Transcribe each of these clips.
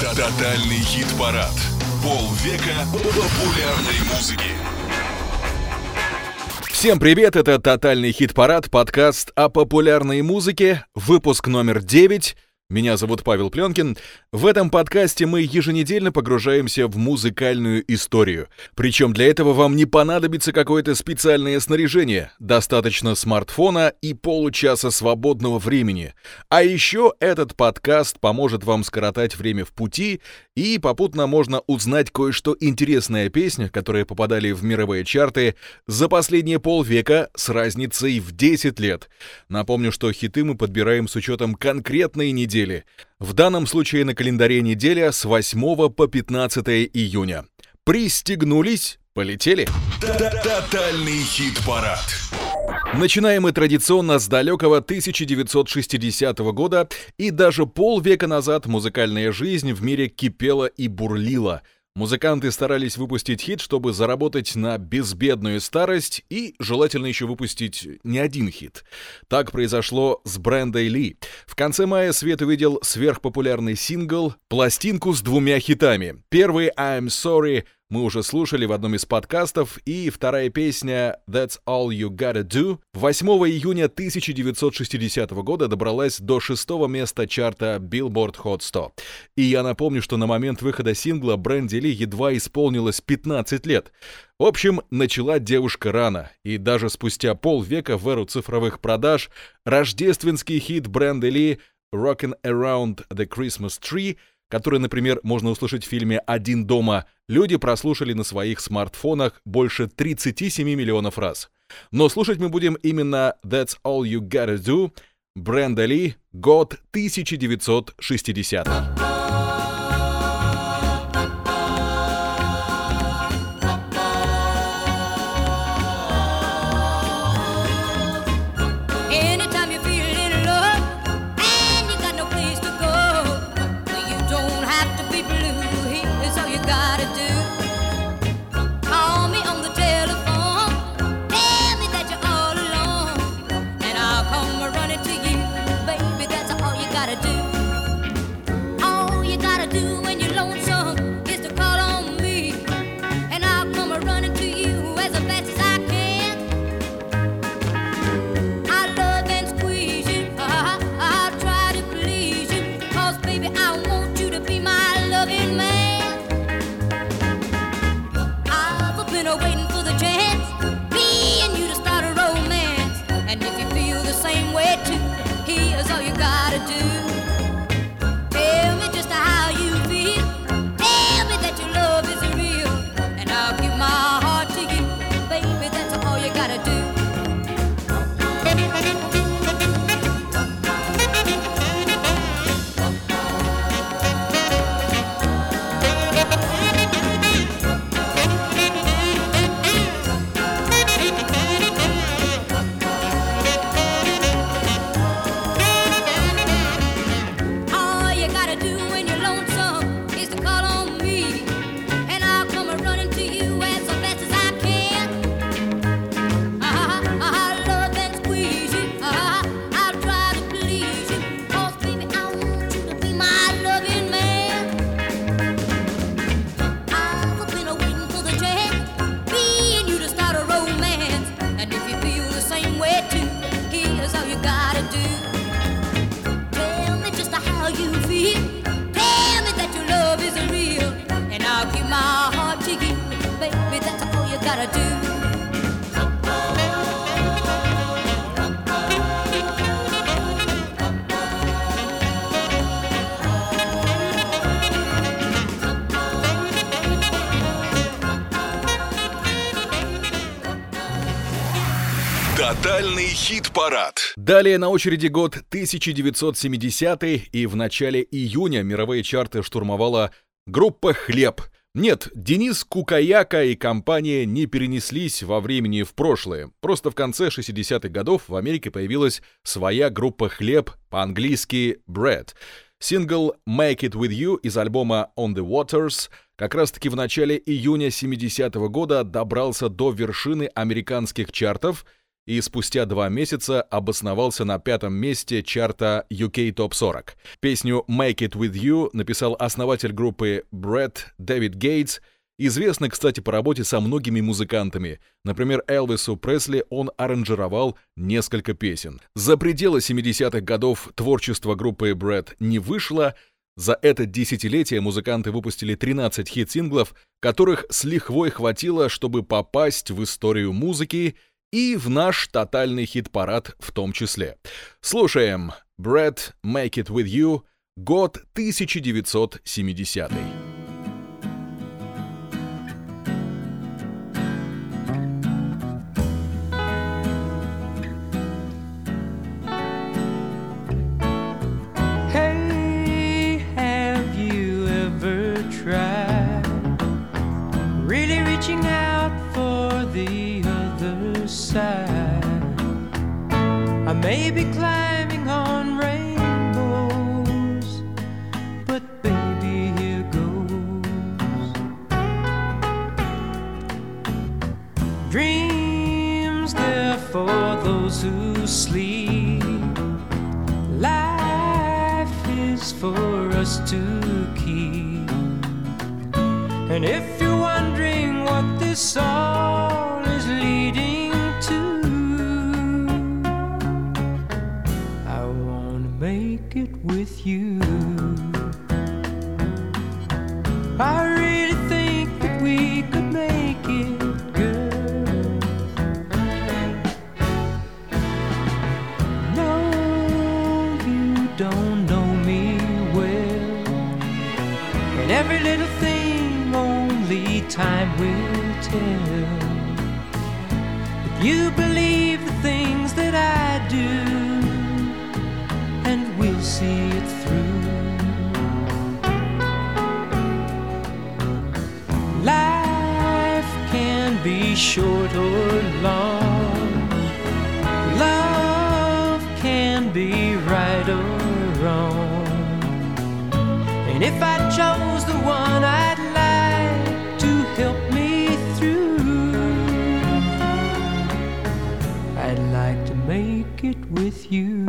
Тотальный хит-парад. Полвека популярной музыки. Всем привет, это «Тотальный хит-парад», подкаст о популярной музыке, выпуск номер 9. Меня зовут Павел Пленкин. В этом подкасте мы еженедельно погружаемся в музыкальную историю. Причем для этого вам не понадобится какое-то специальное снаряжение. Достаточно смартфона и получаса свободного времени. А еще этот подкаст поможет вам скоротать время в пути, и попутно можно узнать кое-что интересное о песнях, которые попадали в мировые чарты за последние полвека с разницей в 10 лет. Напомню, что хиты мы подбираем с учетом конкретной недели. В данном случае на календаре неделя с 8 по 15 июня. Пристегнулись, полетели. Тотальный хит-парад. Начинаем мы традиционно с далекого 1960 года, и даже полвека назад музыкальная жизнь в мире кипела и бурлила. Музыканты старались выпустить хит, чтобы заработать на безбедную старость и, желательно, еще выпустить не один хит. Так произошло с Брендой Ли. В конце мая свет увидел сверхпопулярный сингл, пластинку с двумя хитами. Первый «I'm Sorry» мы уже слушали в одном из подкастов, и вторая песня «That's All You Gotta Do» 8 июня 1960 года добралась до 6-го места чарта Billboard Hot 100. И я напомню, что на момент выхода сингла Бренди Ли едва исполнилось 15 лет. В общем, начала девушка рано, и даже спустя полвека в эру цифровых продаж рождественский хит Бренди Ли «Rockin' Around the Christmas Tree», который, например, можно услышать в фильме «Один дома», люди прослушали на своих смартфонах больше 37 миллионов раз. Но слушать мы будем именно «That's All You Gotta Do», Бренда Ли, год 1960. Тотальный хит-парад. Далее на очереди год 1970, и в начале июня мировые чарты штурмовала группа «Хлеб». Нет, Денис Кукаяка и компания не перенеслись во времени и в прошлое. Просто в конце 60-х годов в Америке появилась своя группа «Хлеб», по-английски «Bread». Сингл «Make It With You» из альбома «On the Waters» как раз-таки в начале июня 70-го года добрался до вершины американских чартов и спустя 2 месяца обосновался на 5-м месте чарта UK Top 40. Песню «Make It With You» написал основатель группы Bread Дэвид Гейтс, известный, кстати, по работе со многими музыкантами. Например, Элвису Пресли он аранжировал несколько песен. За пределы 70-х годов творчество группы Bread не вышло. За это десятилетие музыканты выпустили 13 хит-синглов, которых с лихвой хватило, чтобы попасть в историю музыки и в наш тотальный хит-парад в том числе. Слушаем Bread, Make It With You, год 1970. I may be climbing on rainbows, but baby, here goes. Dreams, they're for those who sleep. Life is for us to keep. And if you're wondering what this song is leading, make it with you. I really think that we could make it good. No, you don't know me well, and every little thing only time will tell. But you believe the things that I do, and we'll see it through. Life can be short or long. Love can be right or wrong. And if I chose the one I'd like to help me through, I'd like to make it with you.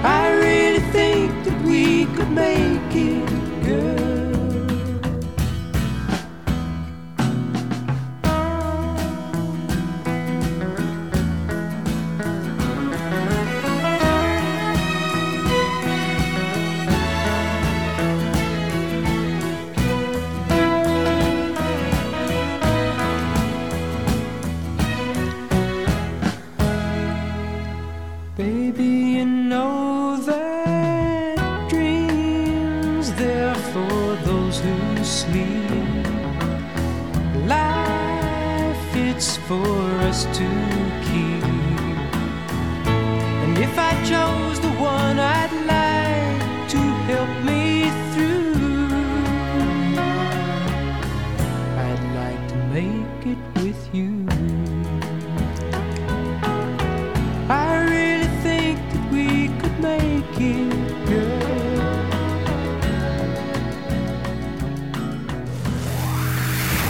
I really think that we could make it good.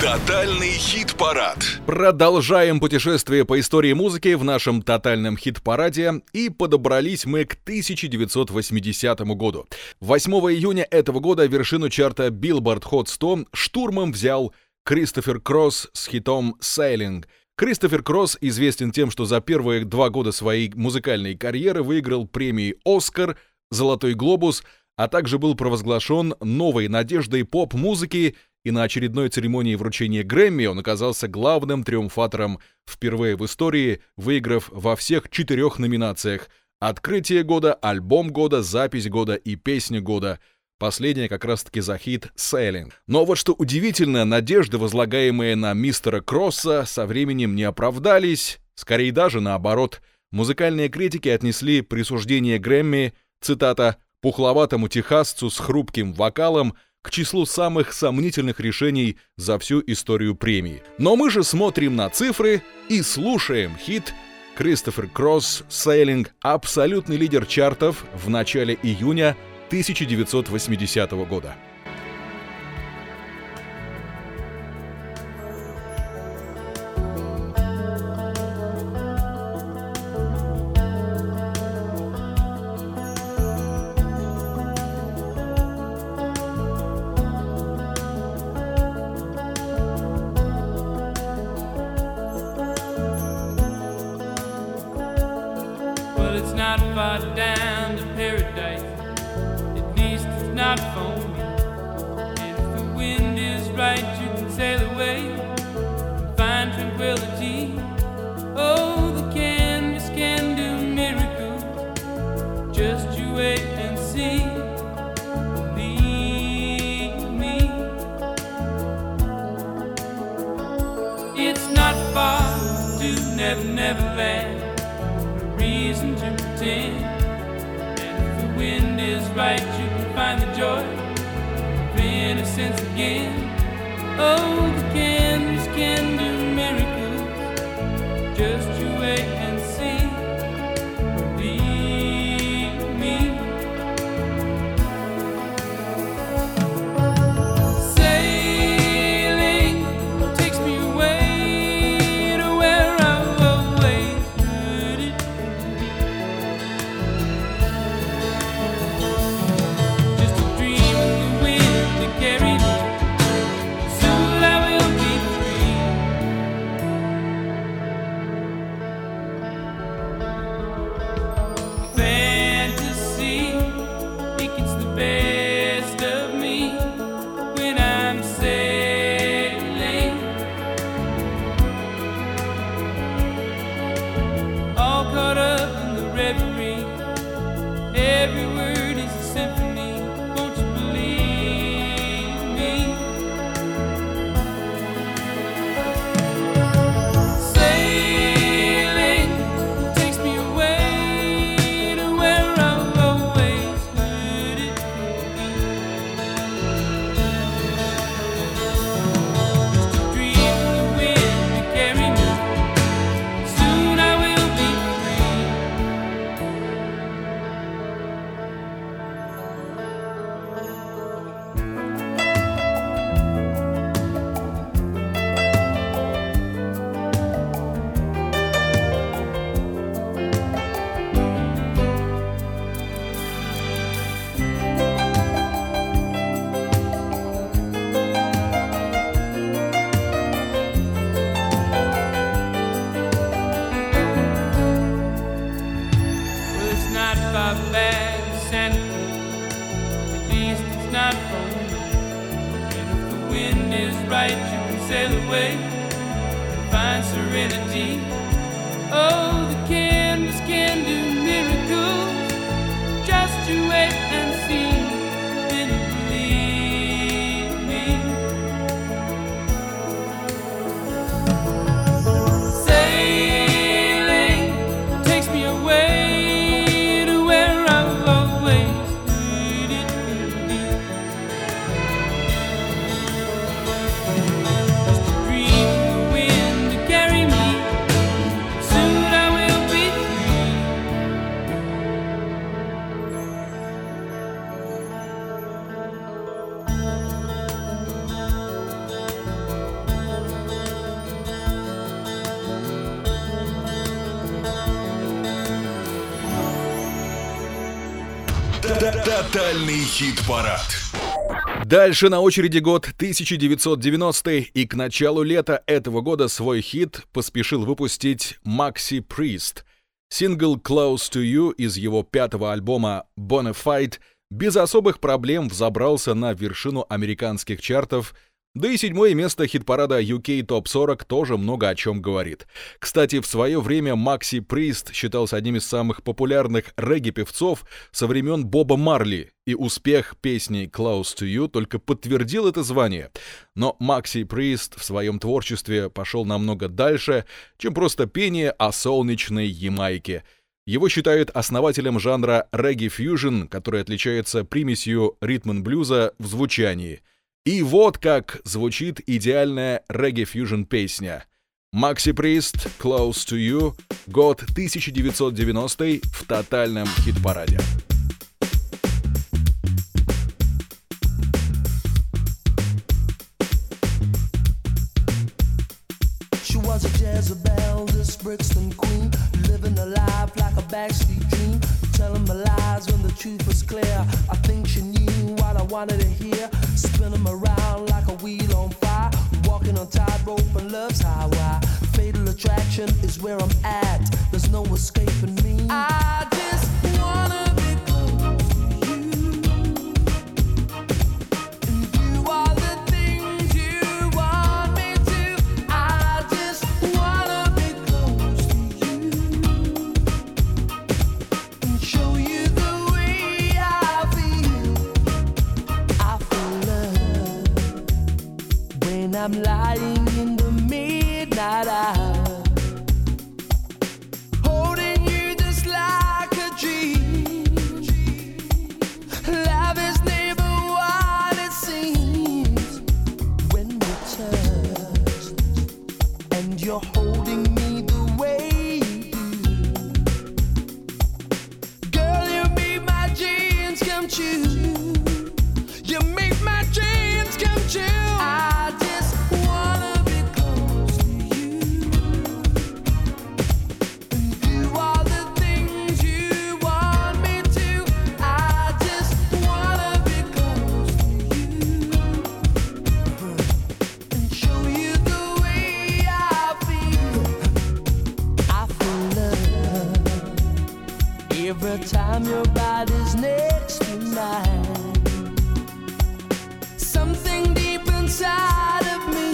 Тотальный хит-парад. Продолжаем путешествие по истории музыки в нашем тотальном хит-параде, и подобрались мы к 1980 году. 8 июня этого года вершину чарта Billboard Hot 100 штурмом взял Кристофер Кросс с хитом «Sailing». Кристофер Кросс известен тем, что за первые 2 года своей музыкальной карьеры выиграл премии «Оскар», «Золотой глобус», а также был провозглашен новой надеждой поп-музыки, и на очередной церемонии вручения Грэмми он оказался главным триумфатором впервые в истории, выиграв во всех 4 номинациях: «Открытие года», «Альбом года», «Запись года» и «Песня года». Последняя как раз-таки за хит «Sailing». Но вот что удивительно, надежды, возлагаемые на мистера Кросса, со временем не оправдались, скорее даже наоборот. Музыкальные критики отнесли присуждение Грэмми, цитата, «пухловатому техасцу с хрупким вокалом» к числу самых сомнительных решений за всю историю премии. Но мы же смотрим на цифры и слушаем хит Кристофер Кросс «Sailing», абсолютный лидер чартов в начале июня 1980 года. it's not far down to paradise. At least it's not for me. And if the wind is right, you can sail away and find tranquility. Oh, the canvas can do miracles. Just you wait and see. Believe me. It's not far to Never Never Land. Reason to pretend, and if the wind is right, you can find the joy of innocence again. Oh, the candles can do miracles. Just you wait and see. Believe me. Sailing takes me away. Тотальный хит-парад. Дальше на очереди год 1990, и к началу лета этого года свой хит поспешил выпустить Maxi Priest. Сингл «Close to You» из его пятого альбома «Bonafide» без особых проблем взобрался на вершину американских чартов, да и седьмое место хит-парада UK Top 40 тоже много о чем говорит. Кстати, в свое время Макси Прист считался одним из самых популярных регги-певцов со времен Боба Марли, и успех песни «Close to You» только подтвердил это звание. Но Макси Прист в своем творчестве пошел намного дальше, чем просто пение о солнечной Ямайке. Его считают основателем жанра регги-фьюжн, который отличается примесью ритм-н-блюза в звучании. И вот как звучит идеальная регги-фьюжн-песня. Макси Прист, «Close to You», год 1990 в тотальном хит-параде. Telling my lies when the truth was clear. I think she knew what I wanted to hear. Spinning around like a wheel on fire. Walking on tightrope on love's highway. Fatal attraction is where I'm at. There's no escaping me. I I'm lying in the midnight hour, holding you just like a dream. Love is never what it seems when we touch, and you're holding me the way you do. Girl, you make my dreams come true. You make my dreams come true. Every time your body's next to mine, something deep inside of me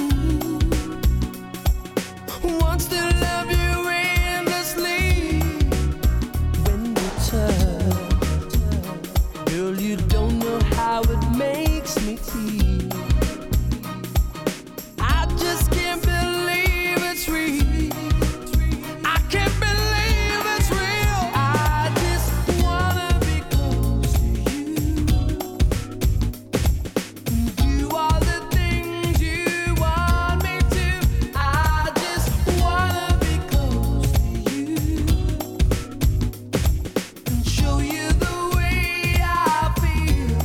wants to love you endlessly. When we touch, girl, you don't know how it makes me feel. I just can't believe it's real. I can't believe it's real. I just wanna be close to you. Do all the things you want me to. I just wanna be close to you and show you the way I feel.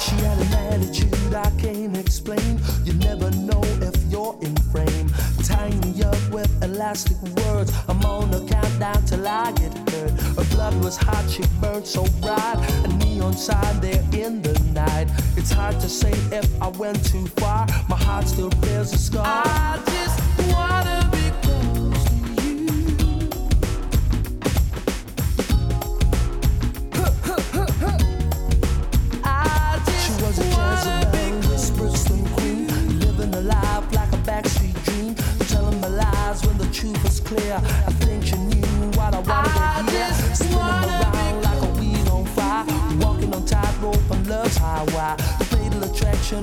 She had an attitude I can't explain. You never know if you're in frame. Tying me up with elastic words. I'm on a countdown till I get hurt. Her blood was hot, she burned so bright. A neon sign there in the night. It's hard to say if I went too far. My heart still bears a scar. I just wanna be close to you. I She just was a wanna Jezebel, whispered slim queen, living a life like a backstreet dream, telling my lies when the truth was clear. I think she knew what I wanted to hear. Spinning around like a wheel on fire, walking on tightrope on love's highway. Fatal attraction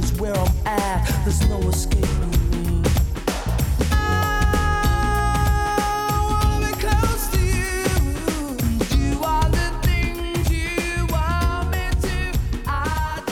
is where I'm at. There's no escaping me. I wanna be close to you. Do all the things you want me to. I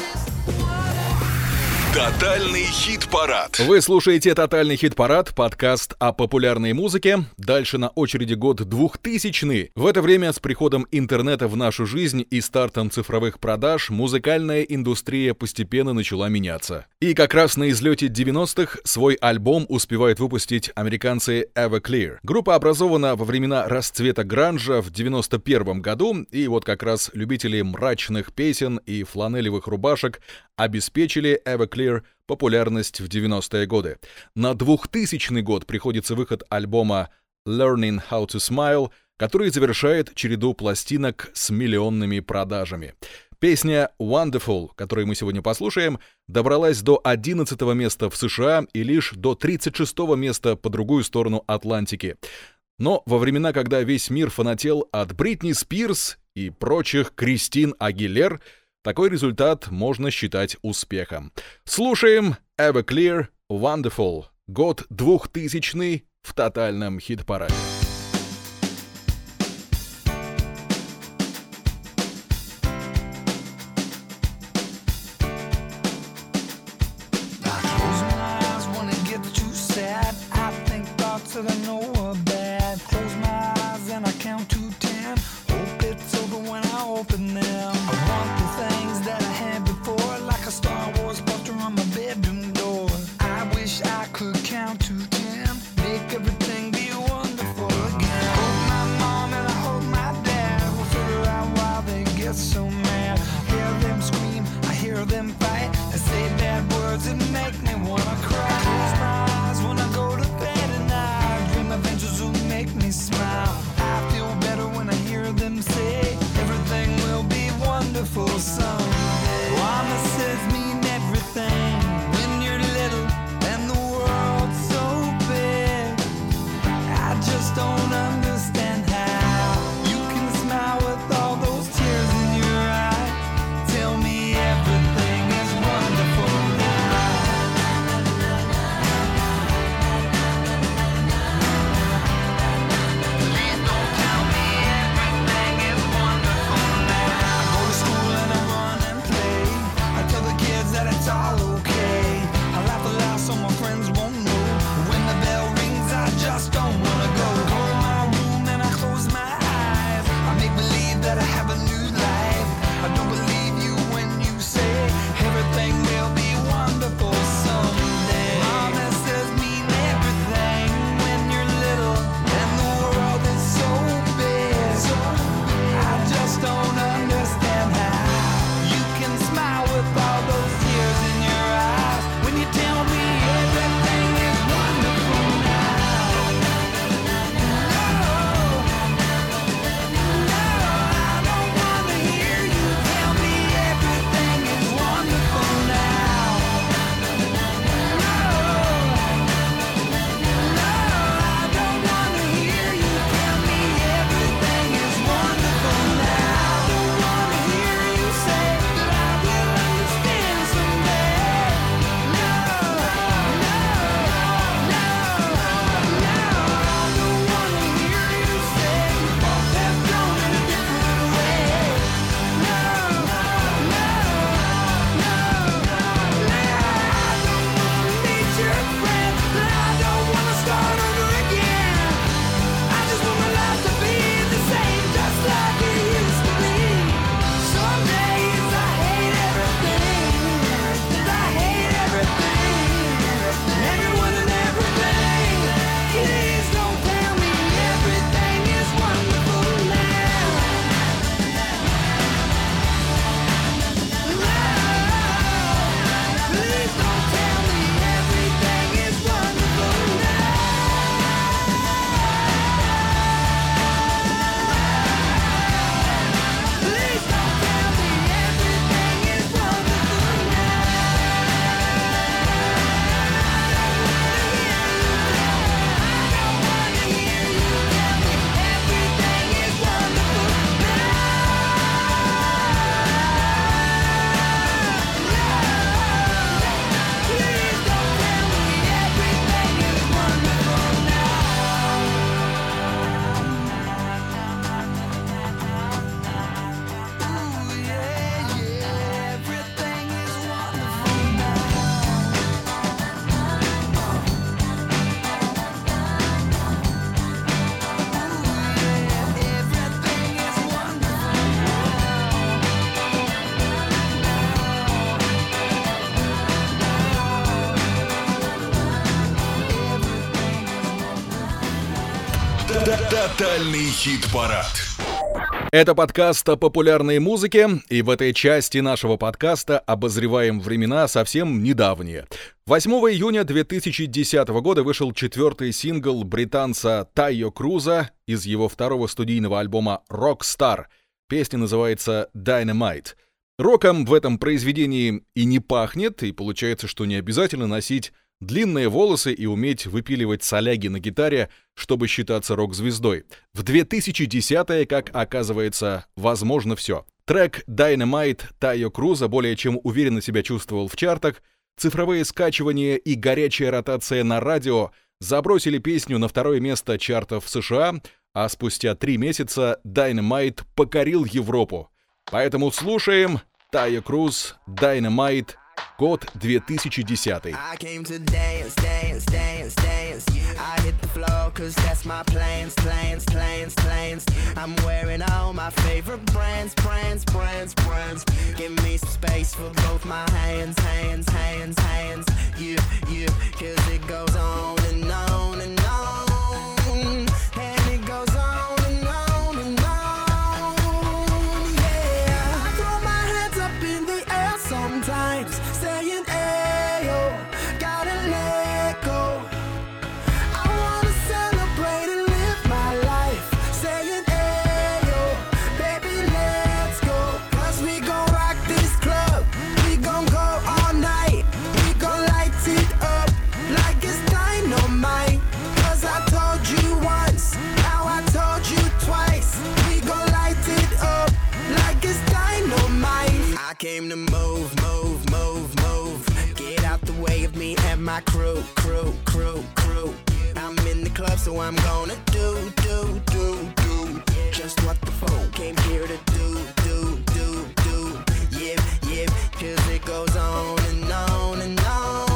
just wanna. Тотальный хит-парад. Вы слушаете «Тотальный хит-парад», подкаст о популярной музыке. Дальше на очереди год 2000-й. В это время с приходом интернета в нашу жизнь и стартом цифровых продаж музыкальная индустрия постепенно начала меняться. И как раз на излете 90-х свой альбом успевают выпустить американцы Everclear. Группа образована во времена расцвета гранжа в 91-м году, и вот как раз любители мрачных песен и фланелевых рубашек обеспечили Everclear популярность в 90-е годы. На 2000 год приходится выход альбома «Learning How to Smile», который завершает череду пластинок с миллионными продажами. Песня «Wonderful», которую мы сегодня послушаем, добралась до 11-го места в США и лишь до 36-го места по другую сторону Атлантики. Но во времена, когда весь мир фанател от Бритни Спирс и прочих Кристин Агилер, такой результат можно считать успехом. Слушаем Everclear «Wonderful», год 2000 в тотальном хит-параде. Could count to 10, make everything be wonderful. Тотальный хит-парад. Это подкаст о популярной музыке, и в этой части нашего подкаста обозреваем времена совсем недавние. 8 июня 2010 года вышел четвертый сингл британца Тайо Круза из его второго студийного альбома «Rockstar». Песня называется «Dynamite». Роком в этом произведении и не пахнет, и получается, что не обязательно носить длинные волосы и уметь выпиливать соляги на гитаре, чтобы считаться рок-звездой. В 2010-е, как оказывается, возможно все. Трек «Dynamite» Тайо Круза более чем уверенно себя чувствовал в чартах, цифровые скачивания и горячая ротация на радио забросили песню на второе место чартов в США, а спустя 3 месяца «Dynamite» покорил Европу. Поэтому слушаем Тайо Круз «Dynamite». Год 2010. I came to dance, dance, dance, dance. I hit the floor 'cause that's my plans, plans, plans, plans. I'm wearing all my favorite brands, brands, brands, brands. Give me some space for both my hands, hands, hands, hands. You, you, 'cause it goes on and on and on. And it goes on and on and on. Yeah, I throw my hands up in the air sometimes. Saying, ayo, gotta let go. I wanna celebrate and live my life. Saying, ayo, baby, let's go. 'Cause we gon' rock this club. We gon' go all night. We gon' light it up like it's dynamite. 'Cause I told you once, now I told you twice. We gon' light it up like it's dynamite. I came to move, move, move. Wave me and my crew, crew, crew, crew. I'm in the club, so I'm gonna do, do, do, do. Just what the folk came here to do, do, do, do. Yep, yep, 'cause it goes on and on and on.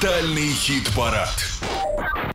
Тотальный хит-парад.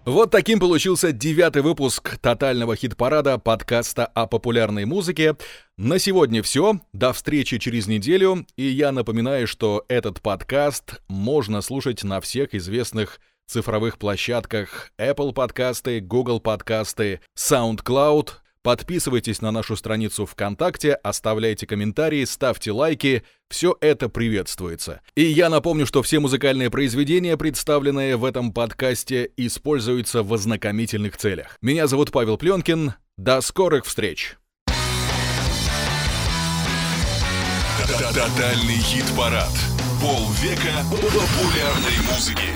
Вот таким получился 9-й выпуск тотального хит-парада подкаста о популярной музыке. На сегодня все. До встречи через неделю. И я напоминаю, что этот подкаст можно слушать на всех известных цифровых площадках: Apple подкасты, Google подкасты, SoundCloud. Подписывайтесь на нашу страницу ВКонтакте, оставляйте комментарии, ставьте лайки. Все это приветствуется. И я напомню, что все музыкальные произведения, представленные в этом подкасте, используются в ознакомительных целях. Меня зовут Павел Пленкин. До скорых встреч! Тотальный хит-парад. Полвека популярной музыки.